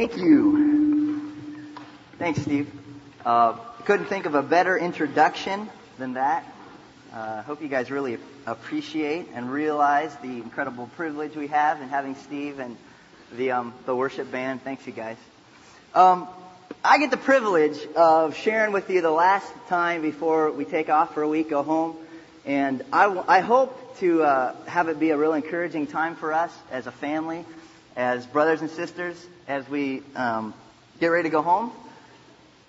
Thank you. Thanks, Steve. Couldn't think of a better introduction than that. Hope you guys really appreciate and realize the incredible privilege we have in having Steve and the worship band. Thanks, you guys. I get the privilege of sharing with you the last time before we take off for a week, go home. And I hope to have it be a real encouraging time for us as a family, as brothers and sisters, as we get ready to go home.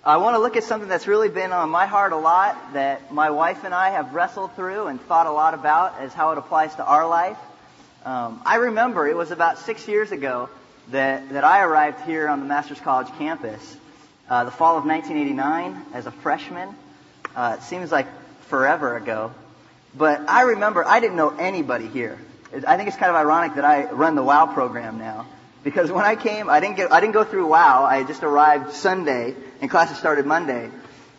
I want to look at something that's really been on my heart a lot, that my wife and I have wrestled through and thought a lot about as how it applies to our life. I remember it was about 6 years ago that I arrived here on the Masters College campus, the fall of 1989, as a freshman. It seems like forever ago. But I remember I didn't know anybody here. I think it's kind of ironic that I run the WOW program now, because when I came, I didn't go through WOW. I just arrived Sunday and classes started Monday.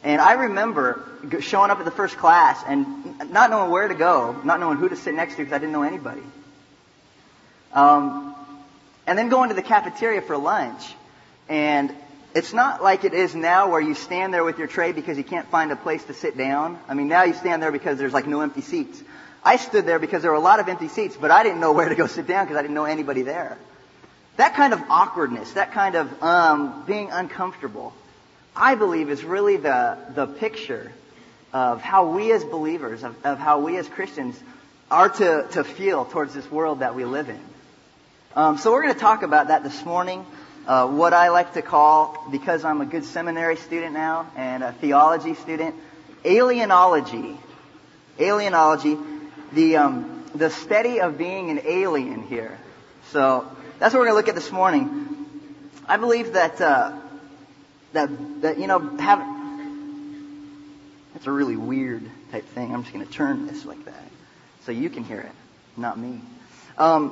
And I remember showing up at the first class and not knowing where to go, not knowing who to sit next to because I didn't know anybody. And then going to the cafeteria for lunch. And it's not like it is now where you stand there with your tray because you can't find a place to sit down. I mean, now you stand there because there's like no empty seats. I stood there because there were a lot of empty seats, but I didn't know where to go sit down because I didn't know anybody there. That kind of awkwardness, that kind of being uncomfortable, I believe is really the picture of how we as believers, of how we as Christians are to feel towards this world that we live in. So we're going to talk about that this morning. What I like to call, because I'm a good seminary student now and a theology student, alienology. Alienology, the study of being an alien here. So that's what we're going to look at this morning. I believe that's a really weird type thing. I'm just going to turn this like that so you can hear it, not me. I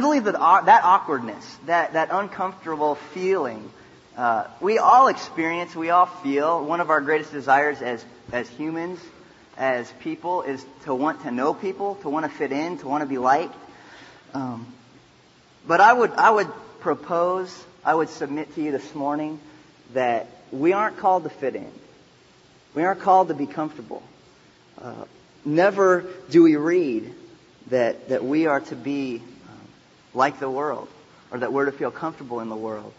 believe that that awkwardness, that uncomfortable feeling, we all experience, we all feel. One of our greatest desires as humans, as people, is to want to know people, to want to fit in, to want to be liked. But I would propose, I would submit to you this morning that we aren't called to fit in. We aren't called to be comfortable. Never do we read that we are to be like the world, or that we're to feel comfortable in the world.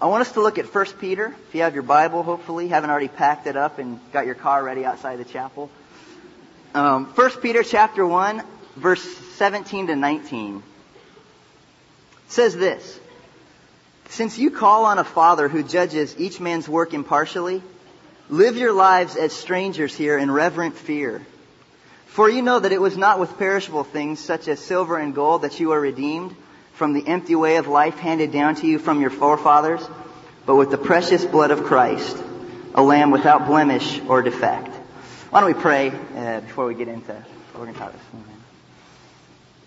I want us to look at 1 Peter. If you have your Bible, hopefully, haven't already packed it up and got your car ready outside the chapel. 1 Peter chapter 1, verse 17 to 19 says this: "Since you call on a Father who judges each man's work impartially, live your lives as strangers here in reverent fear. For you know that it was not with perishable things such as silver and gold that you were redeemed from the empty way of life handed down to you from your forefathers, but with the precious blood of Christ, a lamb without blemish or defect." Why don't we pray before we get into what we're going to talk about this morning.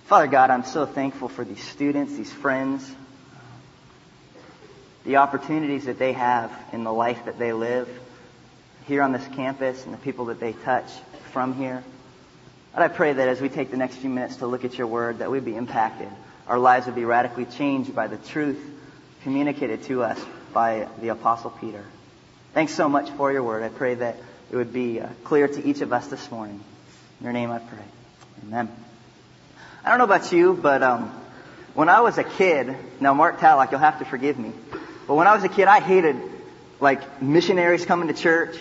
Father God, I'm so thankful for these students, these friends, the opportunities that they have in the life that they live here on this campus and the people that they touch from here. And I pray that as we take the next few minutes to look at your word, that we'd be impacted. Our lives would be radically changed by the truth communicated to us by the Apostle Peter. Thanks so much for your word. I pray that it would be clear to each of us this morning. In your name I pray. Amen. I don't know about you, but when I was a kid, now Mark Tallock, you'll have to forgive me, but when I was a kid, I hated like missionaries coming to church.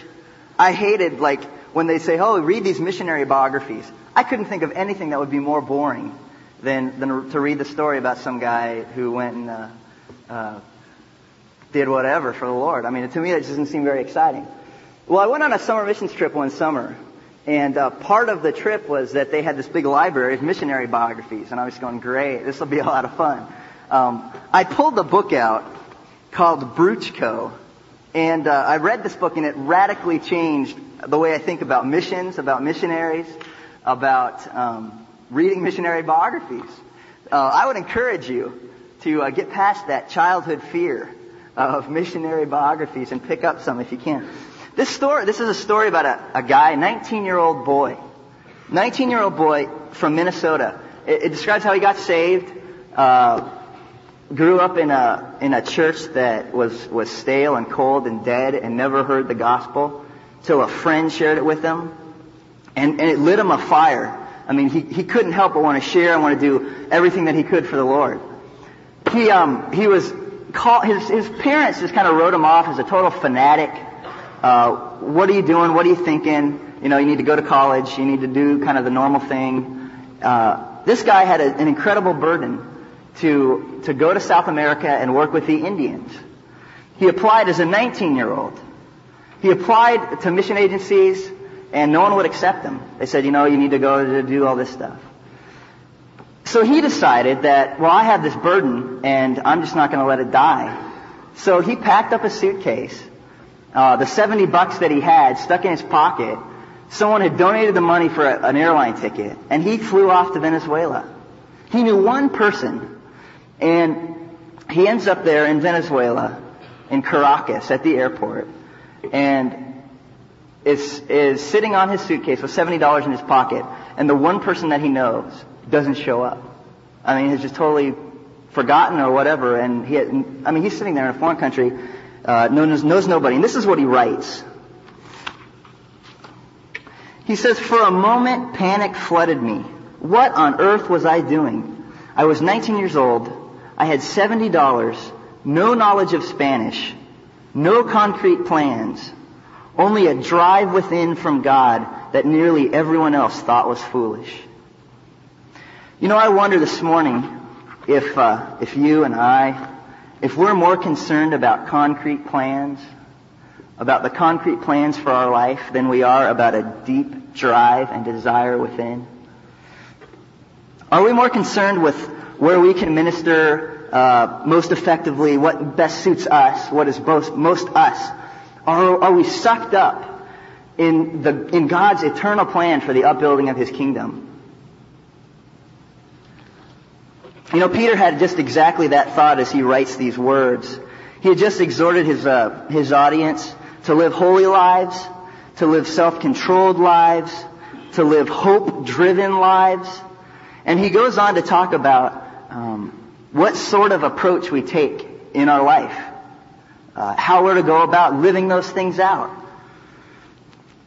I hated like when they say, "Oh, read these missionary biographies." I couldn't think of anything that would be more boring than to read the story about some guy who went and did whatever for the Lord. I mean, to me, that just doesn't seem very exciting. Well, I went on a summer missions trip one summer, and part of the trip was that they had this big library of missionary biographies, and I was going, "Great, this will be a lot of fun." I pulled the book out called Bruchko, and I read this book, and it radically changed the way I think about missions, about missionaries, about reading missionary biographies. I would encourage you to get past that childhood fear of missionary biographies and pick up some if you can. This is a story about a guy, a 19-year-old boy from Minnesota. It describes how he got saved, grew up in a church that was stale and cold and dead and never heard the gospel till a friend shared it with him. And it lit him a fire. I mean, he couldn't help but want to share and want to do everything that he could for the Lord. He was called, his parents just kind of wrote him off as a total fanatic. What are you doing? What are you thinking? You know, you need to go to college. You need to do kind of the normal thing. This guy had an incredible burden to go to South America and work with the Indians. He applied as a 19-year-old. He applied to mission agencies, and no one would accept him. They said, you know, you need to go to do all this stuff. So he decided that, well, I have this burden, and I'm just not going to let it die. So he packed up a suitcase, the $70 that he had stuck in his pocket. Someone had donated the money for an airline ticket, and he flew off to Venezuela. He knew one person, and he ends up there in Venezuela, in Caracas, at the airport, and is sitting on his suitcase with $70 in his pocket, and the one person that he knows doesn't show up. I mean, he's just totally forgotten or whatever, and he's sitting there in a foreign country, knows nobody, and this is what he writes. He says, "For a moment, panic flooded me. What on earth was I doing? I was 19 years old. I had $70, no knowledge of Spanish, no concrete plans, only a drive within from God that nearly everyone else thought was foolish." You know, I wonder this morning if you and I, if we're more concerned about concrete plans, about the concrete plans for our life, than we are about a deep drive and desire within. Are we more concerned with where we can minister most effectively, what best suits us, what is most us? Are we sucked up in God's eternal plan for the upbuilding of His kingdom? You know, Peter had just exactly that thought as he writes these words. He had just exhorted his audience to live holy lives, to live self-controlled lives, to live hope-driven lives. And he goes on to talk about what sort of approach we take in our life, how we're to go about living those things out.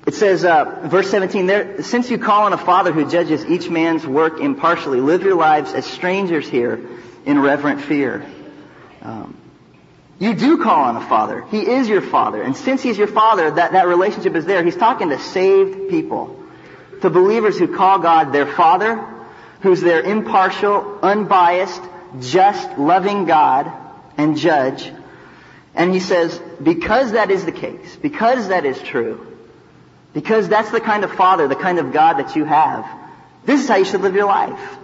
It says, verse 17, there, "Since you call on a Father who judges each man's work impartially, live your lives as strangers here in reverent fear." You do call on a Father. He is your Father. And since He's your Father, that relationship is there. He's talking to saved people, to believers who call God their Father, who's their impartial, unbiased, just, loving God and judge. And he says, because that is the case, because that is true, because that's the kind of Father, the kind of God that you have, this is how you should live your life.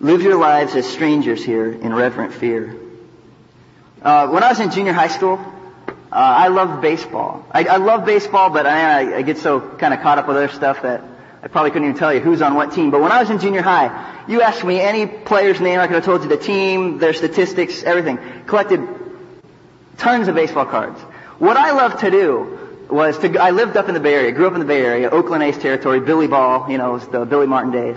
Live your lives as strangers here in reverent fear. When I was in junior high school, I loved baseball. I love baseball, but I get so kind of caught up with other stuff that I probably couldn't even tell you who's on what team. But when I was in junior high, you asked me any player's name, I could have told you the team, their statistics, everything. Collected tons of baseball cards. What I loved to do was I lived up in the Bay Area, grew up in the Bay Area, Oakland A's territory, Billy Ball, you know, it was the Billy Martin days.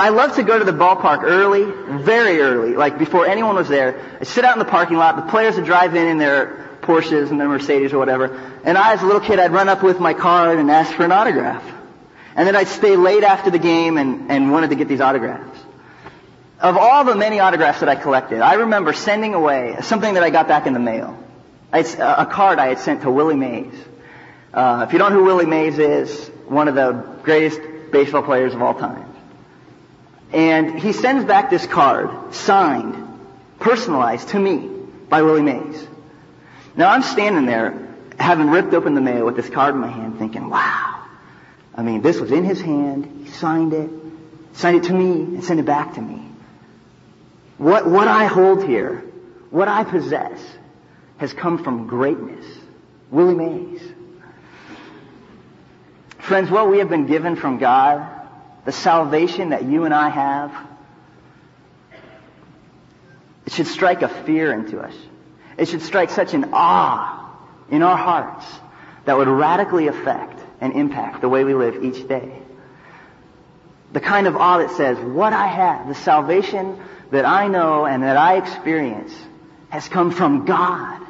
I loved to go to the ballpark early, very early, like before anyone was there. I'd sit out in the parking lot, the players would drive in their Porsches and their Mercedes or whatever, and I, as a little kid, I'd run up with my card and ask for an autograph. And then I'd stay late after the game and wanted to get these autographs. Of all the many autographs that I collected, I remember sending away something that I got back in the mail. It's a card I had sent to Willie Mays. If you don't know who Willie Mays is, one of the greatest baseball players of all time. And he sends back this card, signed, personalized to me by Willie Mays. Now I'm standing there, having ripped open the mail with this card in my hand, thinking, wow. I mean, this was in his hand, he signed it to me, and sent it back to me. What I hold here, what I possess, has come from greatness. Willie Mays. Friends, what we have been given from God, the salvation that you and I have, it should strike a fear into us. It should strike such an awe in our hearts that would radically affect and impact the way we live each day. The kind of awe that says, what I have, the salvation that I know and that I experience has come from God,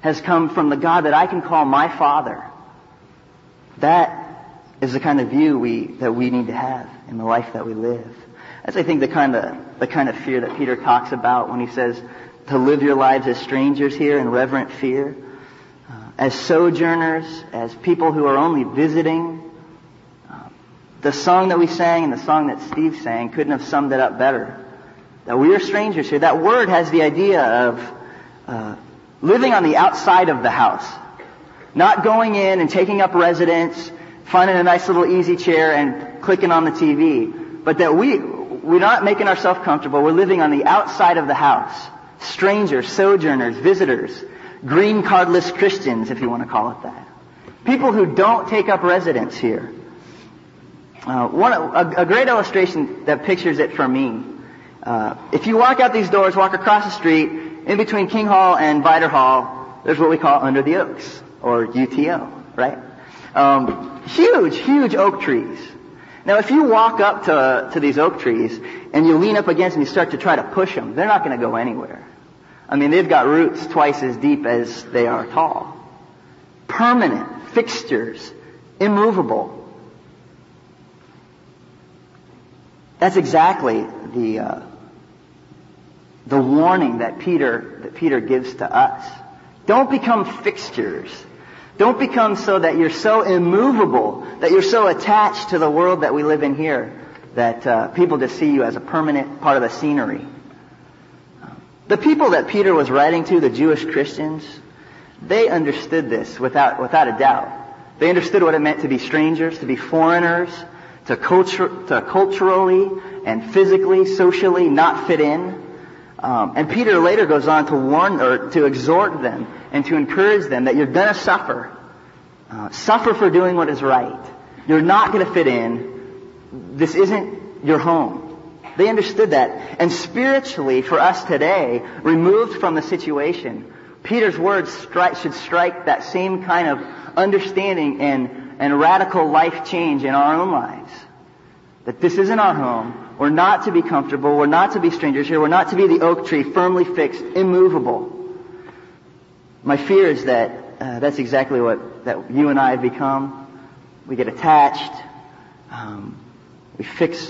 has come from the God that I can call my Father. That is the kind of view that we need to have in the life that we live. That's, I think, the kind of fear that Peter talks about when he says to live your lives as strangers here in reverent fear, as sojourners, as people who are only visiting. The song that we sang and the song that Steve sang couldn't have summed it up better. That we are strangers here. That word has the idea of living on the outside of the house. Not going in and taking up residence, finding a nice little easy chair and clicking on the TV. But that we're not making ourselves comfortable. We're living on the outside of the house. Strangers, sojourners, visitors, green cardless Christians, if you want to call it that. People who don't take up residence here. A great illustration that pictures it for me. If you walk out these doors, walk across the street, in between King Hall and Vider Hall, there's what we call Under the Oaks, or UTO, right? Huge oak trees. Now, if you walk up to these oak trees and you lean up against them, you start to try to push them, they're not going to go anywhere. I mean, they've got roots twice as deep as they are tall. Permanent fixtures, immovable. That's exactly the warning that Peter gives to us. Don't become fixtures. Don't become so that you're so immovable, that you're so attached to the world that we live in here, that people just see you as a permanent part of the scenery. The people that Peter was writing to, the Jewish Christians, they understood this without a doubt. They understood what it meant to be strangers, to be foreigners, to culturally and physically, socially not fit in. And Peter later goes on to warn or to exhort them and to encourage them that you're going to suffer. Suffer for doing what is right. You're not going to fit in. This isn't your home. They understood that. And spiritually, for us today, removed from the situation, Peter's words should strike that same kind of understanding and radical life change in our own lives. That this isn't our home. We're not to be comfortable. We're not to be strangers here. We're not to be the oak tree, firmly fixed, immovable. My fear is that that's exactly what you and I have become. We get attached. We fix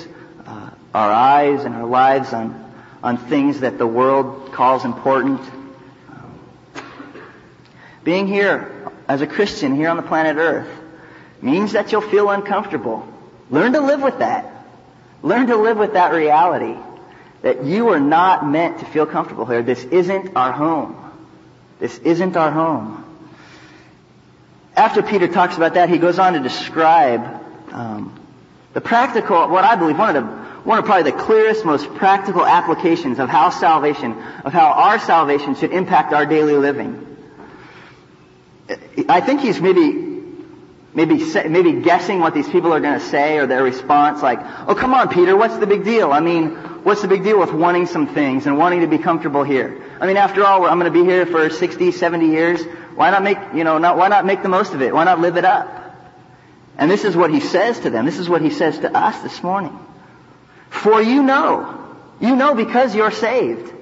our eyes and our lives on things that the world calls important. Being here as a Christian here on the planet Earth means that you'll feel uncomfortable. Learn to live with that. Learn to live with that reality that you are not meant to feel comfortable here. This isn't our home. This isn't our home. After Peter talks about that, he goes on to describe the practical, what I believe, one of probably the clearest, most practical applications of how our salvation should impact our daily living. I think he's maybe guessing what these people are going to say or their response, like, oh, come on, Peter, what's the big deal? I mean, what's the big deal with wanting some things and wanting to be comfortable here? I mean, after all, I'm going to be here for 60, 70 years. Why not make the most of it? Why not live it up? And this is what he says to them. This is what he says to us this morning. For you know because you're saved.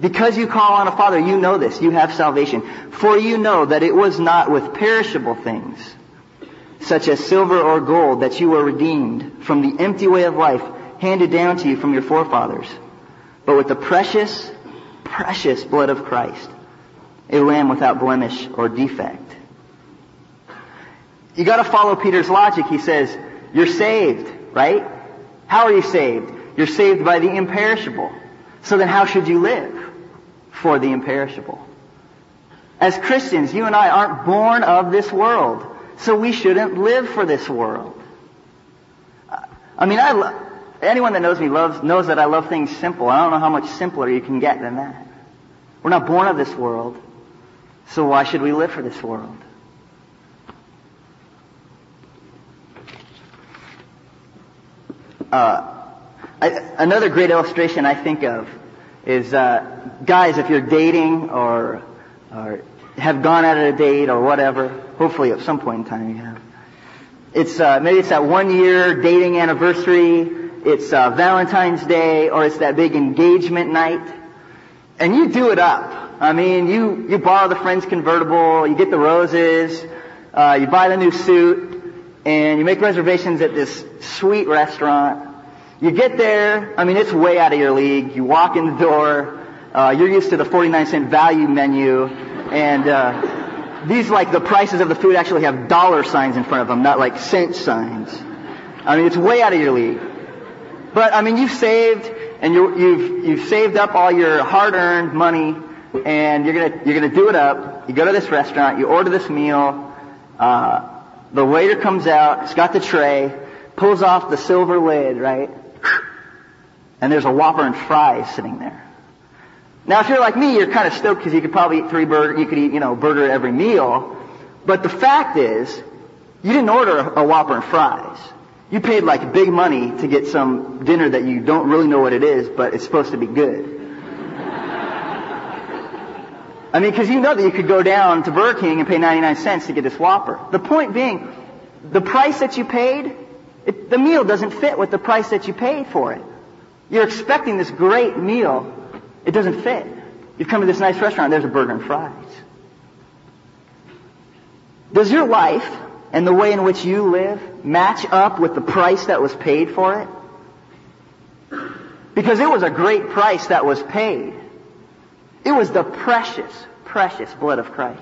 Because you call on a Father, you know this. You have salvation. For you know that it was not with perishable things, such as silver or gold, that you were redeemed from the empty way of life handed down to you from your forefathers, but with the precious, precious blood of Christ, a lamb without blemish or defect. You got to follow Peter's logic. He says, you're saved, right? How are you saved? You're saved by the imperishable. So then how should you live? For the imperishable. As Christians, you and I aren't born of this world, so we shouldn't live for this world. I mean, anyone that knows me knows that I love things simple. I don't know how much simpler you can get than that. We're not born of this world, so why should we live for this world? Another great illustration I think of is, guys, if you're dating or have gone out on a date or whatever, hopefully at some point in time you have, It's maybe it's that 1 year dating anniversary, it's Valentine's Day, or it's that big engagement night. And you do it up. I mean, you borrow the friend's convertible, you get the roses, you buy the new suit, and you make reservations at this sweet restaurant. You get there, I mean, it's way out of your league. You walk in the door, you're used to the 49-cent value menu, and these, like, the prices of the food actually have dollar signs in front of them, not like cent signs. I mean, it's way out of your league. But, I mean, you've saved, and you've saved up all your hard-earned money, and you're gonna do it up. You go to this restaurant, you order this meal, the waiter comes out, he's got the tray, pulls off the silver lid, right? And there's a Whopper and fries sitting there. Now, if you're like me, you're kind of stoked because you could probably eat burger at every meal. But the fact is, you didn't order a Whopper and fries. You paid like big money to get some dinner that you don't really know what it is, but it's supposed to be good. I mean, because you know that you could go down to Burger King and pay 99 cents to get this Whopper. The point being, the price that you paid, the meal doesn't fit with the price that you paid for it. You're expecting this great meal. It doesn't fit. You've come to this nice restaurant, there's a burger and fries. Does your life and the way in which you live match up with the price that was paid for it? Because it was a great price that was paid. It was the precious, precious blood of Christ.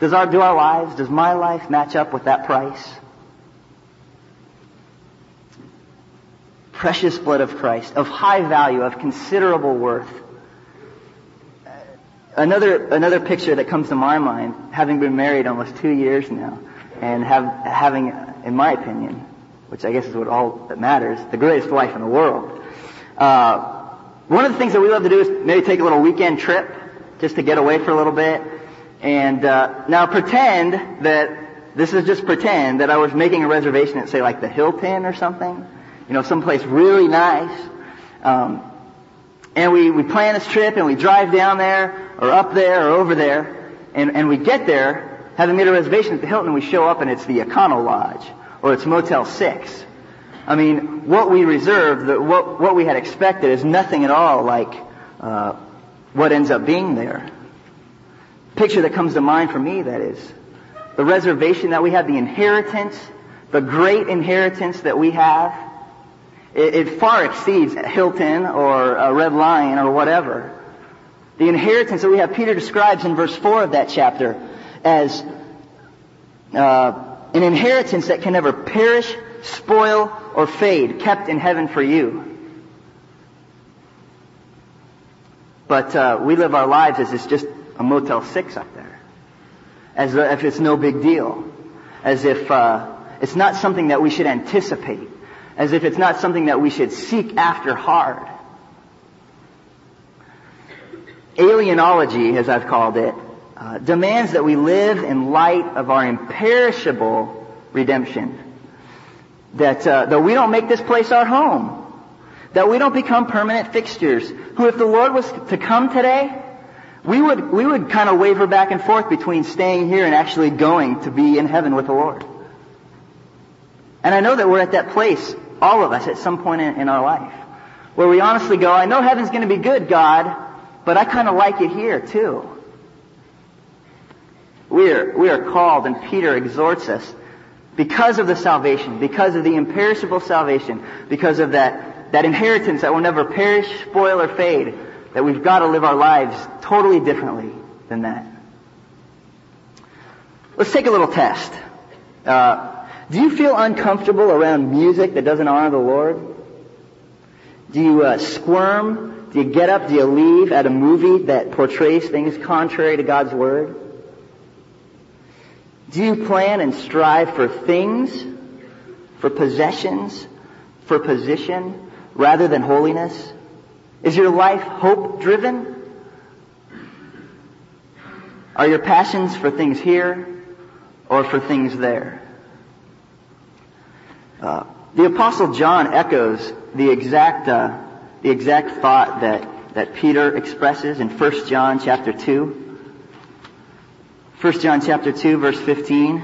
Does my life match up with that price? Precious blood of Christ, of high value, of considerable worth. Another picture that comes to my mind, having been married almost 2 years now, and having, in my opinion, which I guess is what all that matters, the greatest wife in the world. One of the things that we love to do is maybe take a little weekend trip, just to get away for a little bit. And now pretend that I was making a reservation at, say, like the Hilton or something, someplace really nice. And we plan this trip and we drive down there or up there or over there, and we get there, having made a reservation at the Hilton, we show up and it's the Econo Lodge or it's Motel 6. I mean, what we reserved, what we had expected is nothing at all like what ends up being there. Picture that comes to mind for me, that is, the reservation that we have, the inheritance, the great inheritance that we have, it far exceeds Hilton or a Red Lion or whatever. The inheritance that we have, Peter describes in verse 4 of that chapter as an inheritance that can never perish, spoil, or fade, kept in heaven for you. But we live our lives as it's just a Motel 6 up there, as if it's no big deal, as if it's not something that we should anticipate, as if it's not something that we should seek after hard. Alienology, as I've called it, demands that we live in light of our imperishable redemption, that we don't make this place our home, that we don't become permanent fixtures, who, if the Lord was to come today, we would kind of waver back and forth between staying here and actually going to be in heaven with the Lord. And I know that we're at that place, all of us, at some point in our life, where we honestly go, I know heaven's going to be good, God, but I kind of like it here, too. We are called, and Peter exhorts us, because of the salvation, because of the imperishable salvation, because of that inheritance that will never perish, spoil, or fade, that we've got to live our lives totally differently than that. Let's take a little test. Do you feel uncomfortable around music that doesn't honor the Lord? Do you squirm? Do you get up? Do you leave at a movie that portrays things contrary to God's Word? Do you plan and strive for things, for possessions, for position, rather than holiness? Is your life hope-driven? Are your passions for things here or for things there? The Apostle John echoes the exact thought that Peter expresses in 1 John chapter 2. 1 John chapter 2, verse 15.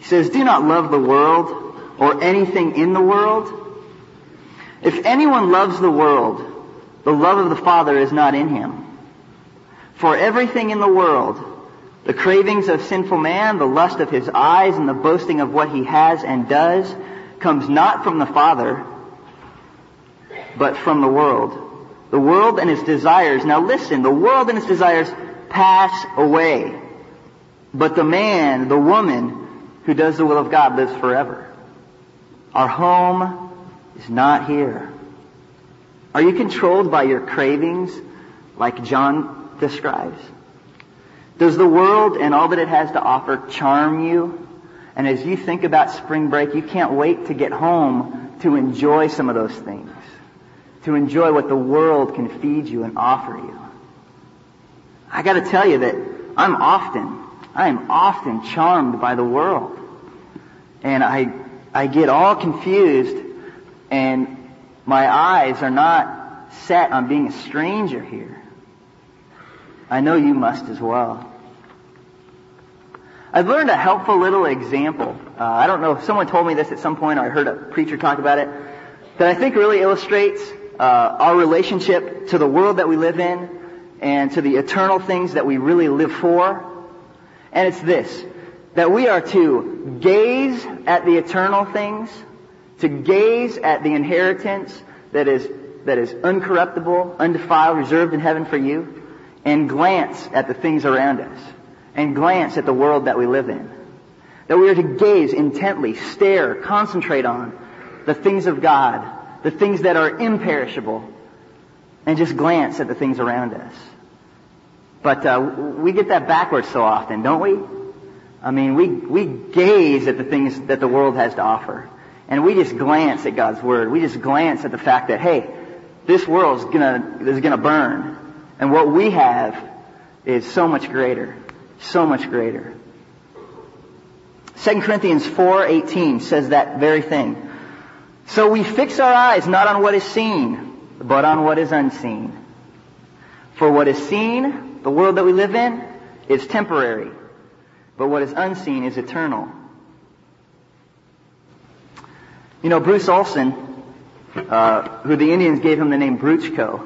He says, "Do not love the world or anything in the world. If anyone loves the world, the love of the Father is not in him. For everything in the world, the cravings of sinful man, the lust of his eyes, and the boasting of what he has and does, comes not from the Father, but from the world. The world and its desires," now listen, "the world and its desires pass away. But the man, the woman, who does the will of God lives forever." Our home is not here. Are you controlled by your cravings like John describes? Does the world and all that it has to offer charm you? And as you think about spring break, you can't wait to get home to enjoy some of those things, to enjoy what the world can feed you and offer you. I got to tell you that I am often charmed by the world. And I get all confused, and my eyes are not set on being a stranger here. I know you must as well. I've learned a helpful little example. I don't know if someone told me this at some point, or I heard a preacher talk about it, that I think really illustrates our relationship to the world that we live in and to the eternal things that we really live for. And it's this, that we are to gaze at the eternal things, to gaze at the inheritance that is uncorruptible, undefiled, reserved in heaven for you, and glance at the things around us, and glance at the world that we live in. That we are to gaze intently, stare, concentrate on the things of God, the things that are imperishable, and just glance at the things around us. But we get that backwards so often, don't we? I mean, we gaze at the things that the world has to offer. And we just glance at God's Word. We just glance at the fact that, hey, this world is gonna burn. And what we have is so much greater. So much greater. 2 Corinthians 4:18 says that very thing. "So we fix our eyes not on what is seen, but on what is unseen. For what is seen, the world that we live in, is temporary. But what is unseen is eternal." You know, Bruce Olson, who the Indians gave him the name Bruchko,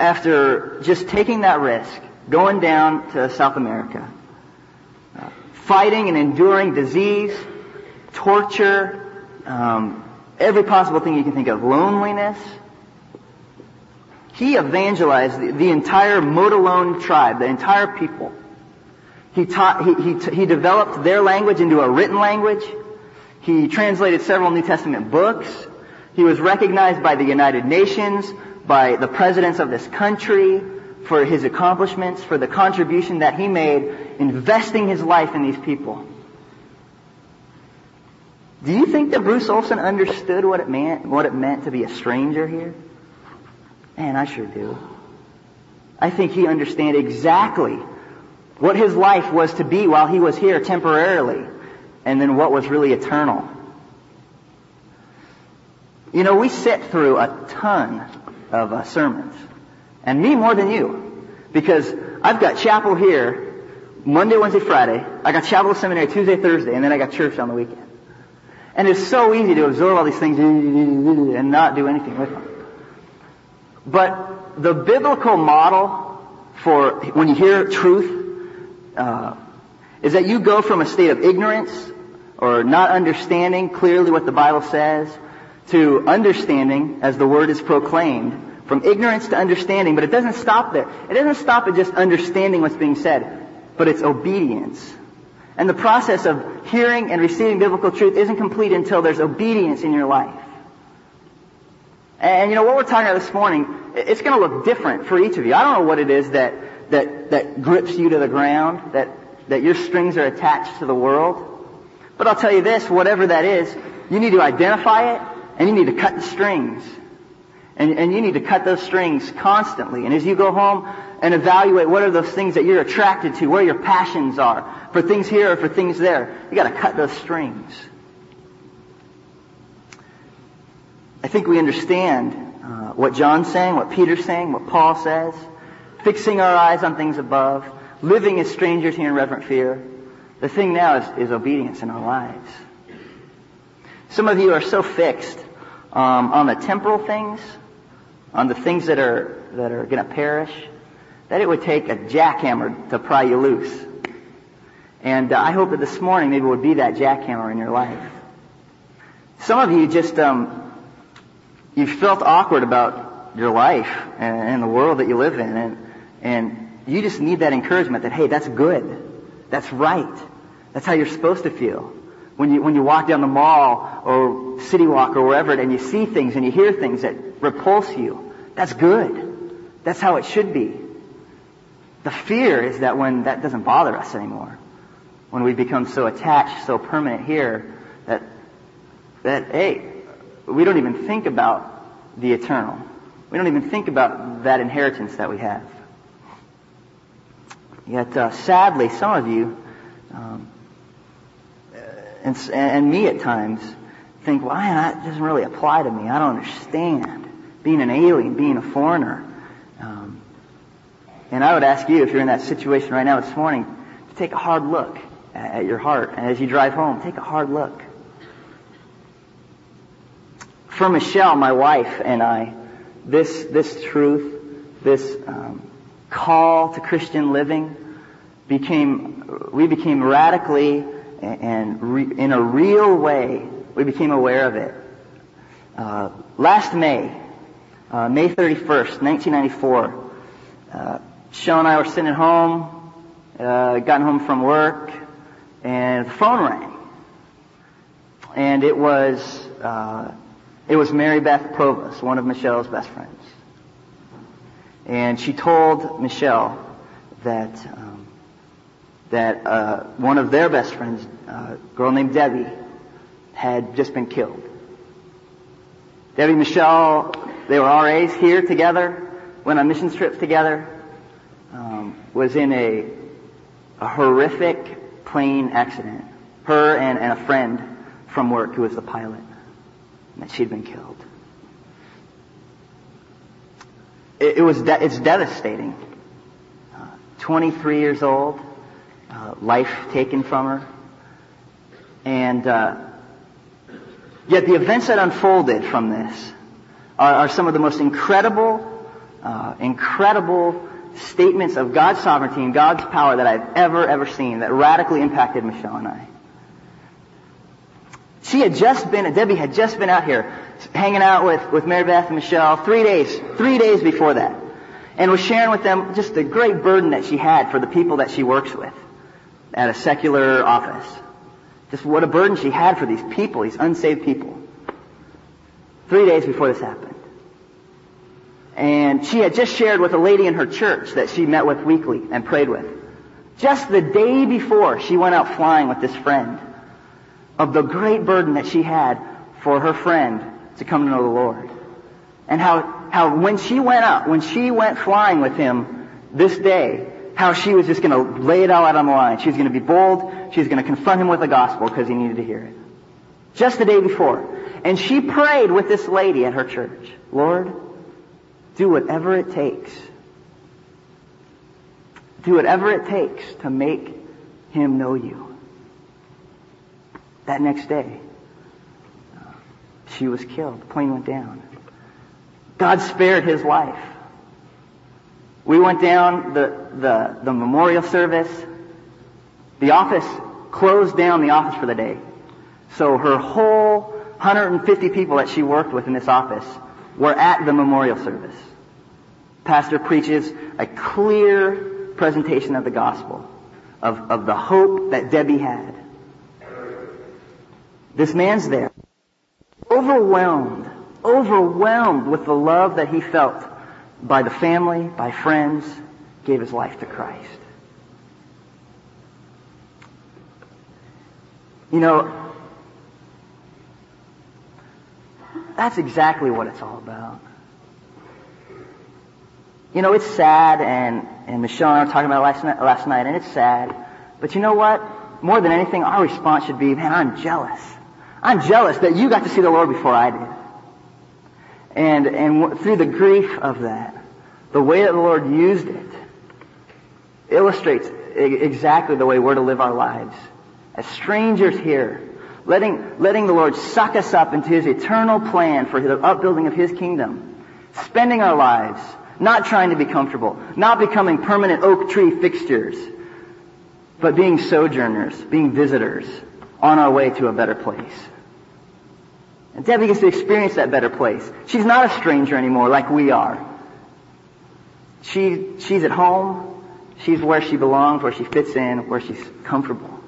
after just taking that risk, going down to South America, fighting and enduring disease, torture, every possible thing you can think of, loneliness, he evangelized the entire Motalone tribe, the entire people. He developed their language into a written language. He translated several New Testament books. He was recognized by the United Nations, by the presidents of this country, for his accomplishments, for the contribution that he made, investing his life in these people. Do you think that Bruce Olson understood what it meant to be a stranger here? Man, I sure do. I think he understood exactly what his life was to be while he was here temporarily, and then what was really eternal. You know, we sit through a ton of sermons, and me more than you, because I've got chapel here Monday, Wednesday, Friday. I got chapel seminary Tuesday, Thursday, and then I got church on the weekend. And it's so easy to absorb all these things and not do anything with them. But the biblical model for when you hear truth is that you go from a state of ignorance or not understanding clearly what the Bible says to understanding as the Word is proclaimed. From ignorance to understanding, but it doesn't stop there. It doesn't stop at just understanding what's being said, but it's obedience. And the process of hearing and receiving biblical truth isn't complete until there's obedience in your life. And you know, what we're talking about this morning, it's going to look different for each of you. I don't know what it is that grips you to the ground, that your strings are attached to the world. But I'll tell you this, whatever that is, you need to identify it, and you need to cut the strings. And you need to cut those strings constantly. And as you go home and evaluate what are those things that you're attracted to, where your passions are, for things here or for things there, you got to cut those strings. I think we understand what John's saying, what Peter's saying, what Paul says. fixing our eyes on things above, living as strangers here in reverent fear. The thing now is obedience in our lives. Some of you are so fixed on the temporal things, on the things that are going to perish, that it would take a jackhammer to pry you loose. And I hope that this morning maybe would be that jackhammer in your life. Some of you just, you felt awkward about your life and the world that you live in, and you just need that encouragement that, hey, that's good. That's right. That's how you're supposed to feel. When you walk down the mall or city walk or wherever, and you see things and you hear things that repulse you, that's good. That's how it should be. The fear is that when that doesn't bother us anymore, when we become so attached, so permanent here, that hey, we don't even think about the eternal. We don't even think about that inheritance that we have. Yet, sadly, some of you, and me at times, think, well, that doesn't really apply to me. I don't understand being an alien, being a foreigner. And I would ask you, if you're in that situation right now this morning, to take a hard look at your heart. And as you drive home, take a hard look. For Michelle, my wife, and I, this truth, this call to Christian living, we became radically and in a real way, we became aware of it. Last May 31st, 1994, Michelle and I were sitting at home, gotten home from work, and the phone rang. And it was Mary Beth Provost, one of Michelle's best friends. And she told Michelle that one of their best friends, a girl named Debbie, had just been killed. Debbie and Michelle, they were RAs here together, went on mission trips together, was in a horrific plane accident. Her and a friend from work who was the pilot, and that she'd been killed. It's devastating. 23 years old, life taken from her, and yet the events that unfolded from this are some of the most incredible statements of God's sovereignty and God's power that I've ever seen, that radically impacted Michelle and I. Debbie had just been out here hanging out with Mary Beth and Michelle 3 days before that, and was sharing with them just the great burden that she had for the people that she works with at a secular office. Just what a burden she had for these people, these unsaved people. 3 days before this happened. And she had just shared with a lady in her church that she met with weekly and prayed with. Just the day before, she went out flying with this friend, of the great burden that she had for her friend to come to know the Lord. And how when she went flying with him this day, how she was just going to lay it all out on the line. She was going to be bold. She was going to confront him with the gospel because he needed to hear it. Just the day before. And she prayed with this lady at her church, Lord, do whatever it takes. Do whatever it takes to make him know you. That next day, she was killed. The plane went down. God spared his life. We went down the memorial service. The office closed down the office for the day. So her whole 150 people that she worked with in this office were at the memorial service. Pastor preaches a clear presentation of the gospel, of the hope that Debbie had. This man's there, overwhelmed with the love that he felt by the family, by friends, gave his life to Christ. You know, that's exactly what it's all about. You know, it's sad, and Michelle and I were talking about it last night, and it's sad, but you know what? More than anything, our response should be, man, I'm jealous. I'm jealous that you got to see the Lord before I did. And through the grief of that, the way that the Lord used it illustrates exactly the way we're to live our lives. As strangers here, letting the Lord suck us up into His eternal plan for the upbuilding of His kingdom. Spending our lives not trying to be comfortable, not becoming permanent oak tree fixtures, but being sojourners, being visitors on our way to a better place. And Debbie gets to experience that better place. She's not a stranger anymore like we are. She's at home. She's where she belongs, where she fits in, where she's comfortable.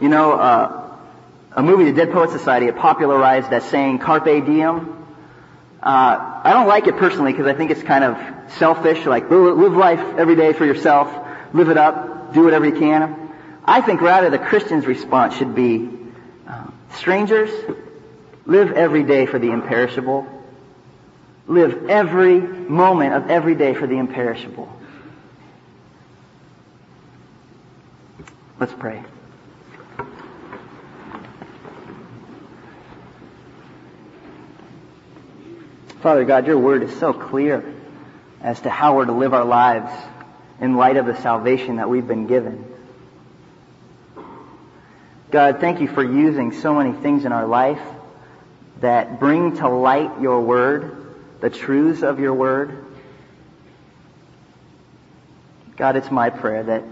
You know, a movie, The Dead Poets Society, it popularized that saying, Carpe diem. I don't like it personally because I think it's kind of selfish, like live life every day for yourself, live it up, do whatever you can. I think rather the Christian's response should be, strangers, live every day for the imperishable. Live every moment of every day for the imperishable. Let's pray. Father God, your word is so clear as to how we're to live our lives in light of the salvation that we've been given. God, thank you for using so many things in our life that bring to light your word, the truths of your word. God, it's my prayer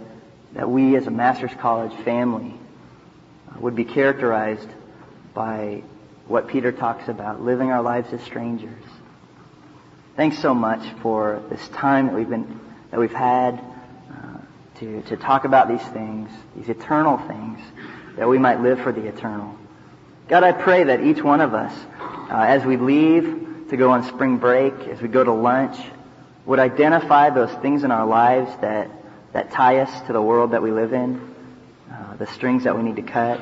that we as a Masters College family would be characterized by what Peter talks about, living our lives as strangers. Thanks so much for this time that we've had to talk about these things, these eternal things, that we might live for the eternal. God, I pray that each one of us, as we leave to go on spring break, as we go to lunch, would identify those things in our lives that tie us to the world that we live in, the strings that we need to cut,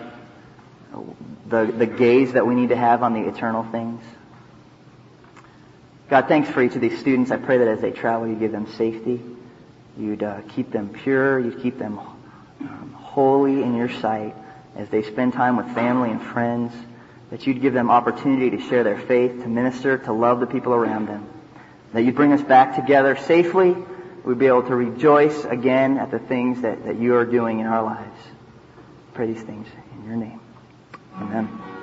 the gaze that we need to have on the eternal things. God, thanks for each of these students. I pray that as they travel, you give them safety. You'd keep them pure. You'd keep them holy in your sight as they spend time with family and friends, that you'd give them opportunity to share their faith, to minister, to love the people around them, that you'd bring us back together safely. We'd be able to rejoice again at the things that you are doing in our lives. I pray these things in your name. Amen.